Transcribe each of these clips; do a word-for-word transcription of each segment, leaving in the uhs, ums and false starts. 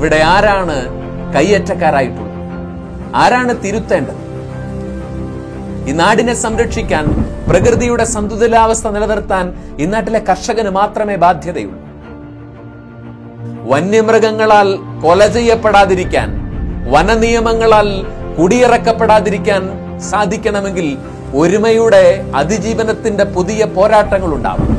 ഇവിടെ ആരാണ് കയ്യേറ്റക്കാരായിട്ടുള്ളത്? ആരാണ് തിരുത്തേണ്ടത്? ഈ നാടിനെ സംരക്ഷിക്കാൻ, പ്രകൃതിയുടെ സന്തുലിതാവസ്ഥ നിലനിർത്താൻ ഈ നാട്ടിലെ കർഷകന് മാത്രമേ ബാധ്യതയുള്ളൂ. വന്യമൃഗങ്ങളാൽ കൊല ചെയ്യപ്പെടാതിരിക്കാൻ, വനനിയമങ്ങളാൽ കുടിയിറക്കപ്പെടാതിരിക്കാൻ സാധിക്കണമെങ്കിൽ ഒരുമയുടെ അതിജീവനത്തിന്റെ പുതിയ പോരാട്ടങ്ങൾ ഉണ്ടാവും.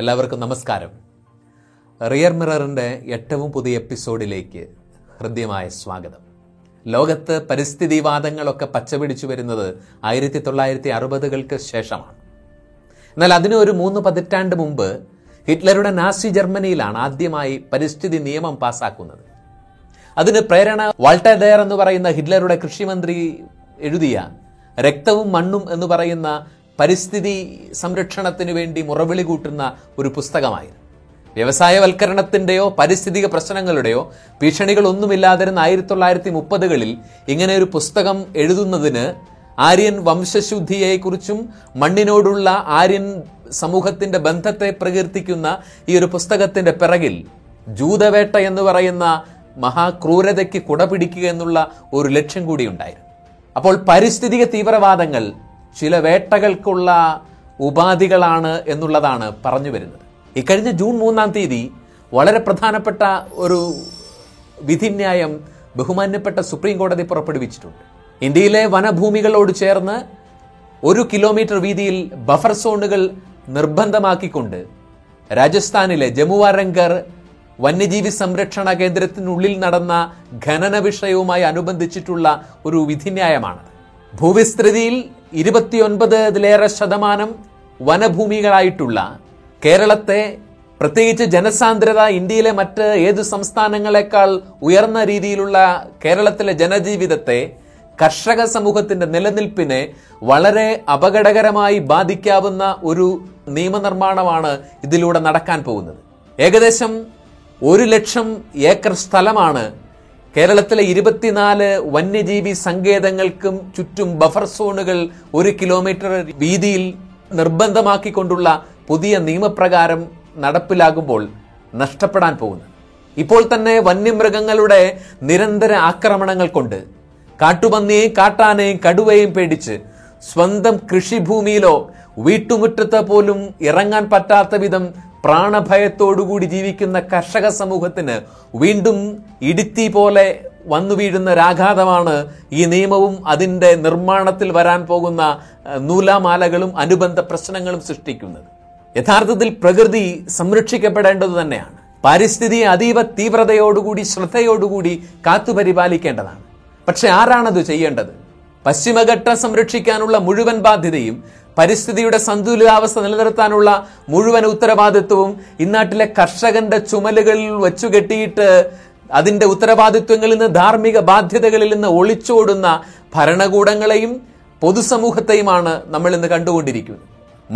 എല്ലാവർക്കും നമസ്കാരം. റിയർ മിററിന്റെ ഏറ്റവും പുതിയ എപ്പിസോഡിലേക്ക് ഹൃദ്യമായ സ്വാഗതം. ലോകത്ത് പരിസ്ഥിതിവാദങ്ങളൊക്കെ പച്ചപിടിച്ചു വരുന്നത് ആയിരത്തി തൊള്ളായിരത്തി അറുപതുകൾക്ക് ശേഷമാണ്. എന്നാൽ അതിനൊരു മൂന്ന് പതിറ്റാണ്ട് മുമ്പ് ഹിറ്റ്ലറുടെ നാസി ജർമ്മനിയിലാണ് ആദ്യമായി പരിസ്ഥിതി നിയമം പാസ്സാക്കുന്നത്. അതിന് പ്രേരണ വാൾട്ടർ ഡയർ എന്ന് പറയുന്ന ഹിറ്റ്ലറുടെ കൃഷിമന്ത്രി എഴുതിയ രക്തവും മണ്ണും എന്ന് പറയുന്ന പരിസ്ഥിതി സംരക്ഷണത്തിനു വേണ്ടി മുറവിളി കൂട്ടുന്ന ഒരു പുസ്തകമായിരുന്നു. വ്യവസായവൽക്കരണത്തിൻ്റെയോ പാരിസ്ഥിതിക പ്രശ്നങ്ങളുടെയോ ഭീഷണികളൊന്നുമില്ലാതിരുന്ന ആയിരത്തി തൊള്ളായിരത്തി മുപ്പതുകളിൽ ഇങ്ങനെ ഒരു പുസ്തകം എഴുതുന്നതിന് ആര്യൻ വംശശുദ്ധിയെക്കുറിച്ചും മണ്ണിനോടുള്ള ആര്യൻ സമൂഹത്തിൻ്റെ ബന്ധത്തെ പ്രകീർത്തിക്കുന്ന ഈ ഒരു പുസ്തകത്തിൻ്റെ പിറകിൽ ജൂതവേട്ട എന്ന് പറയുന്ന മഹാക്രൂരതയ്ക്ക് കുടപിടിക്കുക എന്നുള്ള ഒരു ലക്ഷ്യം കൂടി ഉണ്ടായിരുന്നു. അപ്പോൾ പാരിസ്ഥിതിക തീവ്രവാദങ്ങൾ ചില വേട്ടകൾക്കുള്ള ഉപാധികളാണ് എന്നുള്ളതാണ് പറഞ്ഞു വരുന്നത്. ഇക്കഴിഞ്ഞ ജൂൺ മൂന്നാം തീയതി വളരെ പ്രധാനപ്പെട്ട ഒരു വിധിന്യായം ബഹുമാന്യപ്പെട്ട സുപ്രീം കോടതി പുറപ്പെടുവിച്ചിട്ടുണ്ട്. ഇന്ത്യയിലെ വനഭൂമികളോട് ചേർന്ന് ഒരു കിലോമീറ്റർ വീതിയിൽ ബഫർ സോണുകൾ നിർബന്ധമാക്കിക്കൊണ്ട് രാജസ്ഥാനിലെ ജമുവാരംഗർ വന്യജീവി സംരക്ഷണ കേന്ദ്രത്തിനുള്ളിൽ നടന്ന ഖനന വിഷയവുമായി അനുബന്ധിച്ചിട്ടുള്ള ഒരു വിധിന്യായമാണ്. ഭൂവിസ്തൃതിയിൽ ഇരുപത്തിയൊൻപതിലേറെ ശതമാനം വനഭൂമികളായിട്ടുള്ള കേരളത്തെ, പ്രത്യേകിച്ച് ജനസാന്ദ്രത ഇന്ത്യയിലെ മറ്റ് ഏത് സംസ്ഥാനങ്ങളെക്കാൾ ഉയർന്ന രീതിയിലുള്ള കേരളത്തിലെ ജനജീവിതത്തെ, കർഷക സമൂഹത്തിന്റെ നിലനിൽപ്പിനെ വളരെ അപകടകരമായി ബാധിക്കാവുന്ന ഒരു നിയമനിർമ്മാണമാണ് ഇതിലൂടെ നടക്കാൻ പോകുന്നത്. ഏകദേശം ഒരു ലക്ഷം ഏക്കർ സ്ഥലമാണ് കേരളത്തിലെ ഇരുപത്തിനാല് വന്യജീവി സങ്കേതങ്ങൾക്കും ചുറ്റും ബഫർ സോണുകൾ ഒരു കിലോമീറ്റർ വീതിയിൽ നിർബന്ധമാക്കിക്കൊണ്ടുള്ള പുതിയ നിയമപ്രകാരം നടപ്പിലാകുമ്പോൾ നഷ്ടപ്പെടാൻ പോകുന്നത്. ഇപ്പോൾ തന്നെ വന്യമൃഗങ്ങളുടെ നിരന്തര ആക്രമണങ്ങൾ കൊണ്ട് കാട്ടുപന്നിയെയും കാട്ടാനയും കടുവയും പേടിച്ച് സ്വന്തം കൃഷിഭൂമിയിലോ വീട്ടുമുറ്റത്ത് പോലും ഇറങ്ങാൻ പറ്റാത്ത വിധം പ്രാണഭയത്തോടുകൂടി ജീവിക്കുന്ന കർഷക സമൂഹത്തിന് വീണ്ടും ഇടിത്തി പോലെ വന്നു വീഴുന്നൊരാഘാതമാണ് ഈ നിയമവും അതിൻ്റെ നിർമ്മാണത്തിൽ വരാൻ പോകുന്ന നൂലാമാലകളും അനുബന്ധ പ്രശ്നങ്ങളും സൃഷ്ടിക്കുന്നത്. യഥാർത്ഥത്തിൽ പ്രകൃതി സംരക്ഷിക്കപ്പെടേണ്ടത് തന്നെയാണ്. പാരിസ്ഥിതിയെ അതീവ തീവ്രതയോടുകൂടി ശ്രദ്ധയോടുകൂടി കാത്തുപരിപാലിക്കേണ്ടതാണ്. പക്ഷെ ആരാണത് ചെയ്യേണ്ടത്? പശ്ചിമഘട്ട സംരക്ഷിക്കാനുള്ള മുഴുവൻ ബാധ്യതയും പരിസ്ഥിതിയുടെ സന്തുലിതാവസ്ഥ നിലനിർത്താനുള്ള മുഴുവൻ ഉത്തരവാദിത്വവും ഇന്നാട്ടിലെ കർഷകന്റെ ചുമലുകളിൽ വച്ചുകെട്ടിയിട്ട് അതിൻ്റെ ഉത്തരവാദിത്വങ്ങളിൽ നിന്ന്, ധാർമ്മിക ബാധ്യതകളിൽ നിന്ന് ഒളിച്ചോടുന്ന ഭരണകൂടങ്ങളെയും പൊതുസമൂഹത്തെയുമാണ് നമ്മൾ ഇന്ന് കണ്ടുകൊണ്ടിരിക്കുന്നത്.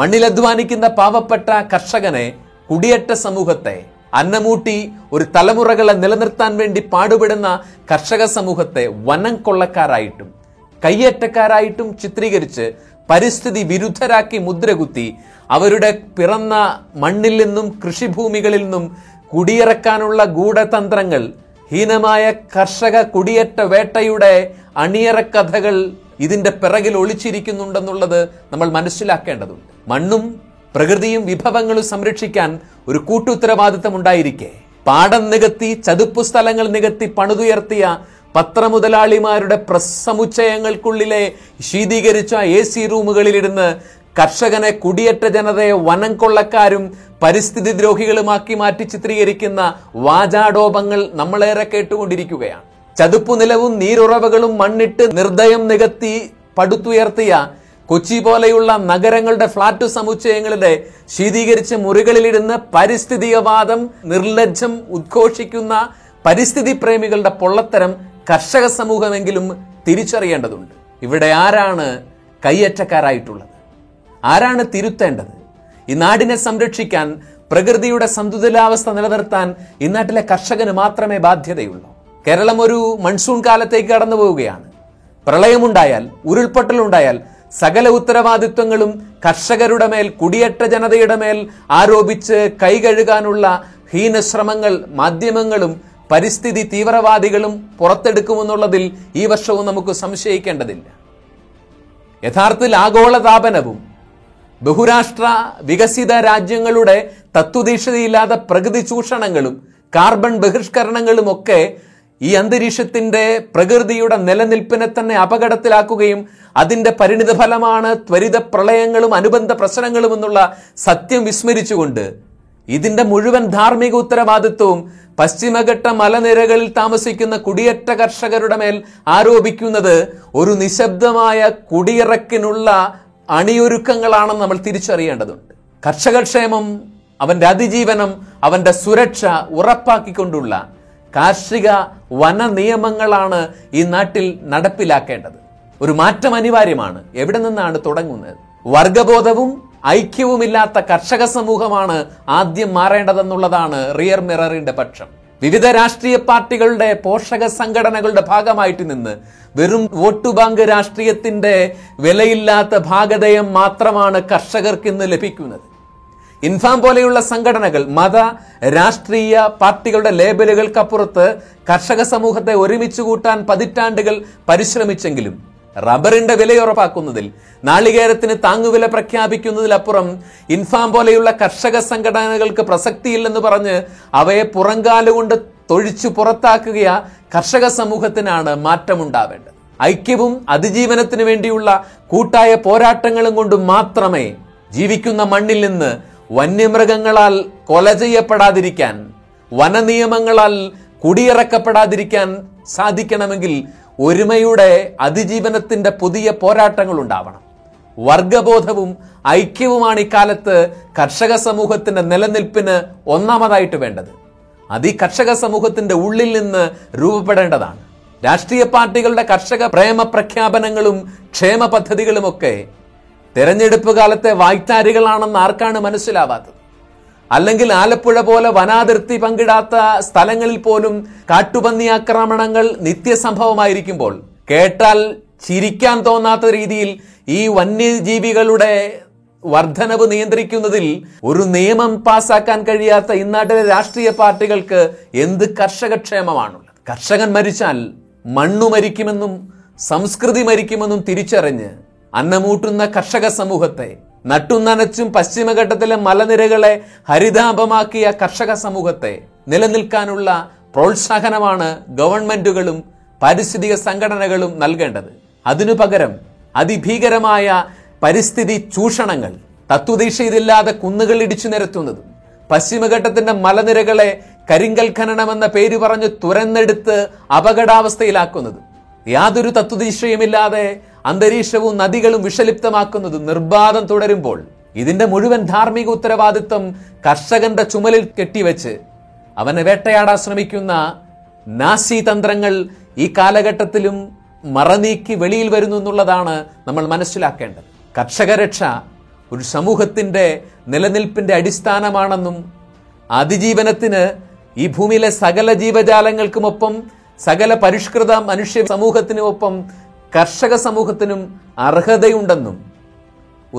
മണ്ണിലധ്വാനിക്കുന്ന പാവപ്പെട്ട കർഷകനെ, കുടിയേറ്റ സമൂഹത്തെ, അന്നമൂട്ടി ഒരു തലമുറകളെ നിലനിർത്താൻ വേണ്ടി പാടുപെടുന്ന കർഷക സമൂഹത്തെ വനം കൊള്ളക്കാരായിട്ടും കയ്യേറ്റക്കാരായിട്ടും ചിത്രീകരിച്ച് പരിസ്ഥിതി വിരുദ്ധരാക്കി മുദ്രകുത്തി അവരുടെ പിറന്ന മണ്ണിൽ നിന്നും കൃഷിഭൂമികളിൽ നിന്നും കുടിയിറക്കാനുള്ള ഗൂഢതന്ത്രങ്ങൾ, ഹീനമായ കർഷക കുടിയേറ്റ വേട്ടയുടെ അണിയറക്കഥകൾ ഇതിന്റെ പിറകിൽ ഒളിച്ചിരിക്കുന്നുണ്ടെന്നുള്ളത് നമ്മൾ മനസ്സിലാക്കേണ്ടതുണ്ട്. മണ്ണും പ്രകൃതിയും വിഭവങ്ങളും സംരക്ഷിക്കാൻ ഒരു കൂട്ടുത്തരവാദിത്തം ഉണ്ടായിരിക്കെ, പാടം നികത്തി, ചതുപ്പു സ്ഥലങ്ങൾ നികത്തി പണിതുയർത്തിയ പത്രമുതലാളിമാരുടെ പ്രസ് സമുച്ചയങ്ങൾക്കുള്ളിലെ ശീതീകരിച്ച എ സി റൂമുകളിലിരുന്ന് കർഷകനെ, കുടിയേറ്റ ജനതയെ വനം കൊള്ളക്കാരും പരിസ്ഥിതി ദ്രോഹികളുമാക്കി മാറ്റി ചിത്രീകരിക്കുന്ന വാചാടോപങ്ങൾ നമ്മളേറെ കേട്ടുകൊണ്ടിരിക്കുകയാണ്. ചതുപ്പു നിലവും നീരുറവകളും മണ്ണിട്ട് നിർദ്ദയം നികത്തി പടുത്തുയർത്തിയ കൊച്ചി പോലെയുള്ള നഗരങ്ങളുടെ ഫ്ളാറ്റ് സമുച്ചയങ്ങളുടെ ശീതീകരിച്ച മുറികളിലിരുന്ന് പാരിസ്ഥിതികവാദം നിർലജ്ജം ഉദ്ഘോഷിക്കുന്ന പരിസ്ഥിതി പ്രേമികളുടെ പൊള്ളത്തരം കർഷക സമൂഹമെങ്കിലും തിരിച്ചറിയേണ്ടതുണ്ട്. ഇവിടെ ആരാണ് കയ്യേറ്റക്കാരായിട്ടുള്ളത്? ആരാണ് തിരുത്തേണ്ടത്? ഈ നാടിനെ സംരക്ഷിക്കാൻ, പ്രകൃതിയുടെ സന്തുലിതാവസ്ഥ നിലനിർത്താൻ ഈ നാട്ടിലെ കർഷകന് മാത്രമേ ബാധ്യതയുള്ളൂ. കേരളം ഒരു മൺസൂൺ കാലത്തേക്ക് കടന്നു പോവുകയാണ്. പ്രളയമുണ്ടായാൽ, ഉരുൾപൊട്ടലുണ്ടായാൽ സകല ഉത്തരവാദിത്വങ്ങളും കർഷകരുടെ മേൽ, കുടിയേറ്റ ജനതയുടെ മേൽ ആരോപിച്ച് കൈകഴുകാനുള്ള ഹീനശ്രമങ്ങൾ മാധ്യമങ്ങളും പരിസ്ഥിതി തീവ്രവാദികളും പുറത്തെടുക്കുമെന്നുള്ളതിൽ ഈ വർഷവും നമുക്ക് സംശയിക്കേണ്ടതില്ല. യഥാർത്ഥത്തിൽ ആഗോളതാപനവും ബഹുരാഷ്ട്ര വികസിത രാജ്യങ്ങളുടെ തത്വദീക്ഷതയില്ലാത്ത പ്രകൃതി ചൂഷണങ്ങളും കാർബൺ ബഹിഷ്കരണങ്ങളും ഒക്കെ ഈ അന്തരീക്ഷത്തിന്റെ, പ്രകൃതിയുടെ നിലനിൽപ്പിനെ തന്നെ അപകടത്തിലാക്കുകയും അതിന്റെ പരിണിതഫലമാണ് ത്വരിത പ്രളയങ്ങളും അനുബന്ധ പ്രശ്നങ്ങളും എന്നുള്ള സത്യം വിസ്മരിച്ചുകൊണ്ട് ഇതിന്റെ മുഴുവൻ ധാർമ്മിക ഉത്തരവാദിത്വവും പശ്ചിമഘട്ട മലനിരകളിൽ താമസിക്കുന്ന കുടിയേറ്റ കർഷകരുടെ മേൽ ആരോപിക്കുന്നത് ഒരു നിശബ്ദമായ കുടിയിറക്കിനുള്ള അണിയൊരുക്കങ്ങളാണെന്ന് നമ്മൾ തിരിച്ചറിയേണ്ടതുണ്ട്. കർഷകക്ഷേമം, അവന്റെ അതിജീവനം, അവന്റെ സുരക്ഷ ഉറപ്പാക്കിക്കൊണ്ടുള്ള കാർഷിക വന നിയമങ്ങളാണ് ഈ നാട്ടിൽ നടപ്പിലാക്കേണ്ടത്. ഒരു മാറ്റം അനിവാര്യമാണ്. എവിടെ നിന്നാണ് തുടങ്ങുന്നത്? വർഗബോധവും ഐക്യവുമില്ലാത്ത കർഷക സമൂഹമാണ് ആദ്യം മാറേണ്ടതെന്നുള്ളതാണ് റിയർ മിററിന്റെ പക്ഷം. വിവിധ രാഷ്ട്രീയ പാർട്ടികളുടെ, പോഷക സംഘടനകളുടെ ഭാഗമായിട്ട് നിന്ന് വെറും വോട്ടുബാങ്ക് രാഷ്ട്രീയത്തിന്റെ വിലയില്ലാത്ത ഭാഗധേയം മാത്രമാണ് കർഷകർക്ക് ഇന്ന് ലഭിക്കുന്നത്. ഇൻഫാം പോലെയുള്ള സംഘടനകൾ മത രാഷ്ട്രീയ പാർട്ടികളുടെ ലേബലുകൾക്കപ്പുറത്ത് കർഷക സമൂഹത്തെ ഒരുമിച്ച് കൂട്ടാൻ പതിറ്റാണ്ടുകൾ പരിശ്രമിച്ചെങ്കിലും റബ്ബറിന്റെ വിലയുറപ്പാക്കുന്നതിൽ, നാളികേരത്തിന് താങ്ങുവില പ്രഖ്യാപിക്കുന്നതിലപ്പുറം ഇൻഫാം പോലെയുള്ള കർഷക സംഘടനകൾക്ക് പ്രസക്തിയില്ലെന്ന് പറഞ്ഞ് അവയെ പുറങ്കാലുകൊണ്ട് തൊഴിച്ചു പുറത്താക്കുക കർഷക സമൂഹത്തിനാണ് മാറ്റമുണ്ടാവേണ്ടത്. ഐക്യവും അതിജീവനത്തിന് വേണ്ടിയുള്ള കൂട്ടായ പോരാട്ടങ്ങളും കൊണ്ട് മാത്രമേ ജീവിക്കുന്ന മണ്ണിൽ നിന്ന് വന്യമൃഗങ്ങളാൽ കൊല ചെയ്യപ്പെടാതിരിക്കാൻ, വനനിയമങ്ങളാൽ കുടിയിറക്കപ്പെടാതിരിക്കാൻ സാധിക്കണമെങ്കിൽ ഒരുമയുടെ, അതിജീവനത്തിന്റെ പുതിയ പോരാട്ടങ്ങൾ ഉണ്ടാവണം. വർഗബോധവും ഐക്യവുമാണ് ഇക്കാലത്ത് കർഷക സമൂഹത്തിന്റെ നിലനിൽപ്പിന് ഒന്നാമതായിട്ട് വേണ്ടത്. അത് ഈ കർഷക സമൂഹത്തിന്റെ ഉള്ളിൽ നിന്ന് രൂപപ്പെടേണ്ടതാണ്. രാഷ്ട്രീയ പാർട്ടികളുടെ കർഷക പ്രേമ പ്രഖ്യാപനങ്ങളും ക്ഷേമ പദ്ധതികളുമൊക്കെ തെരഞ്ഞെടുപ്പ് കാലത്തെ വായ്ത്താരികളാണെന്ന് ആർക്കാണ് മനസ്സിലാവാത്തത്? അല്ലെങ്കിൽ ആലപ്പുഴ പോലെ വനാതിർത്തി പങ്കിടാത്ത സ്ഥലങ്ങളിൽ പോലും കാട്ടുപന്നി ആക്രമണങ്ങൾ നിത്യസംഭവമായിരിക്കുമ്പോൾ കേട്ടാൽ ചിരിക്കാൻ തോന്നാത്ത രീതിയിൽ ഈ വന്യജീവികളുടെ വർധനവ് നിയന്ത്രിക്കുന്നതിൽ ഒരു നിയമം പാസാക്കാൻ കഴിയാത്ത ഇന്നാട്ടിലെ രാഷ്ട്രീയ പാർട്ടികൾക്ക് എന്ത് കർഷകക്ഷേമമാണുള്ളത്? കർഷകൻ മരിച്ചാൽ മണ്ണു മരിക്കുമെന്നും സംസ്കൃതി മരിക്കുമെന്നും തിരിച്ചറിഞ്ഞ് അന്നമൂട്ടുന്ന കർഷക സമൂഹത്തെ, നട്ടുന്നനച്ചും പശ്ചിമഘട്ടത്തിലെ മലനിരകളെ ഹരിതാപമാക്കിയ കർഷക സമൂഹത്തെ നിലനിൽക്കാനുള്ള പ്രോത്സാഹനമാണ് ഗവൺമെന്റുകളും പാരിസ്ഥിതിക സംഘടനകളും നൽകേണ്ടത്. അതിനു പകരം അതിഭീകരമായ പരിസ്ഥിതി ചൂഷണങ്ങൾ, തത്വദീക്ഷയില്ലാതെ കുന്നുകൾ ഇടിച്ചു നിരത്തുന്നതും പശ്ചിമഘട്ടത്തിന്റെ മലനിരകളെ കരിങ്കൽ ഖനനമെന്ന പേര് പറഞ്ഞ് തുരന്നെടുത്ത് അപകടാവസ്ഥയിലാക്കുന്നതും യാതൊരു തത്വദീക്ഷയുമില്ലാതെ അന്തരീക്ഷവും നദികളും വിഷലിപ്തമാക്കുന്നത് നിർബാധം തുടരുമ്പോൾ ഇതിന്റെ മുഴുവൻ ധാർമ്മിക ഉത്തരവാദിത്വം കർഷകന്റെ ചുമലിൽ കെട്ടിവെച്ച് അവനെ വേട്ടയാടാൻ ശ്രമിക്കുന്ന നാസി തന്ത്രങ്ങൾ ഈ കാലഘട്ടത്തിലും മറനീക്കി വെളിയിൽ വരുന്നു എന്നുള്ളതാണ് നമ്മൾ മനസ്സിലാക്കേണ്ടത്. കർഷകരക്ഷ ഒരു സമൂഹത്തിന്റെ നിലനിൽപ്പിന്റെ അടിസ്ഥാനമാണെന്നും അതിജീവനത്തിന് ഈ ഭൂമിയിലെ സകല ജീവജാലങ്ങൾക്കുമൊപ്പം സകല പരിഷ്കൃത മനുഷ്യ സമൂഹത്തിനുമൊപ്പം കർഷക സമൂഹത്തിനും അർഹതയുണ്ടെന്നും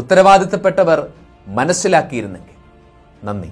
ഉത്തരവാദിത്തപ്പെട്ടവർ മനസ്സിലാക്കിയിരുന്നെങ്കിൽ നന്ദി.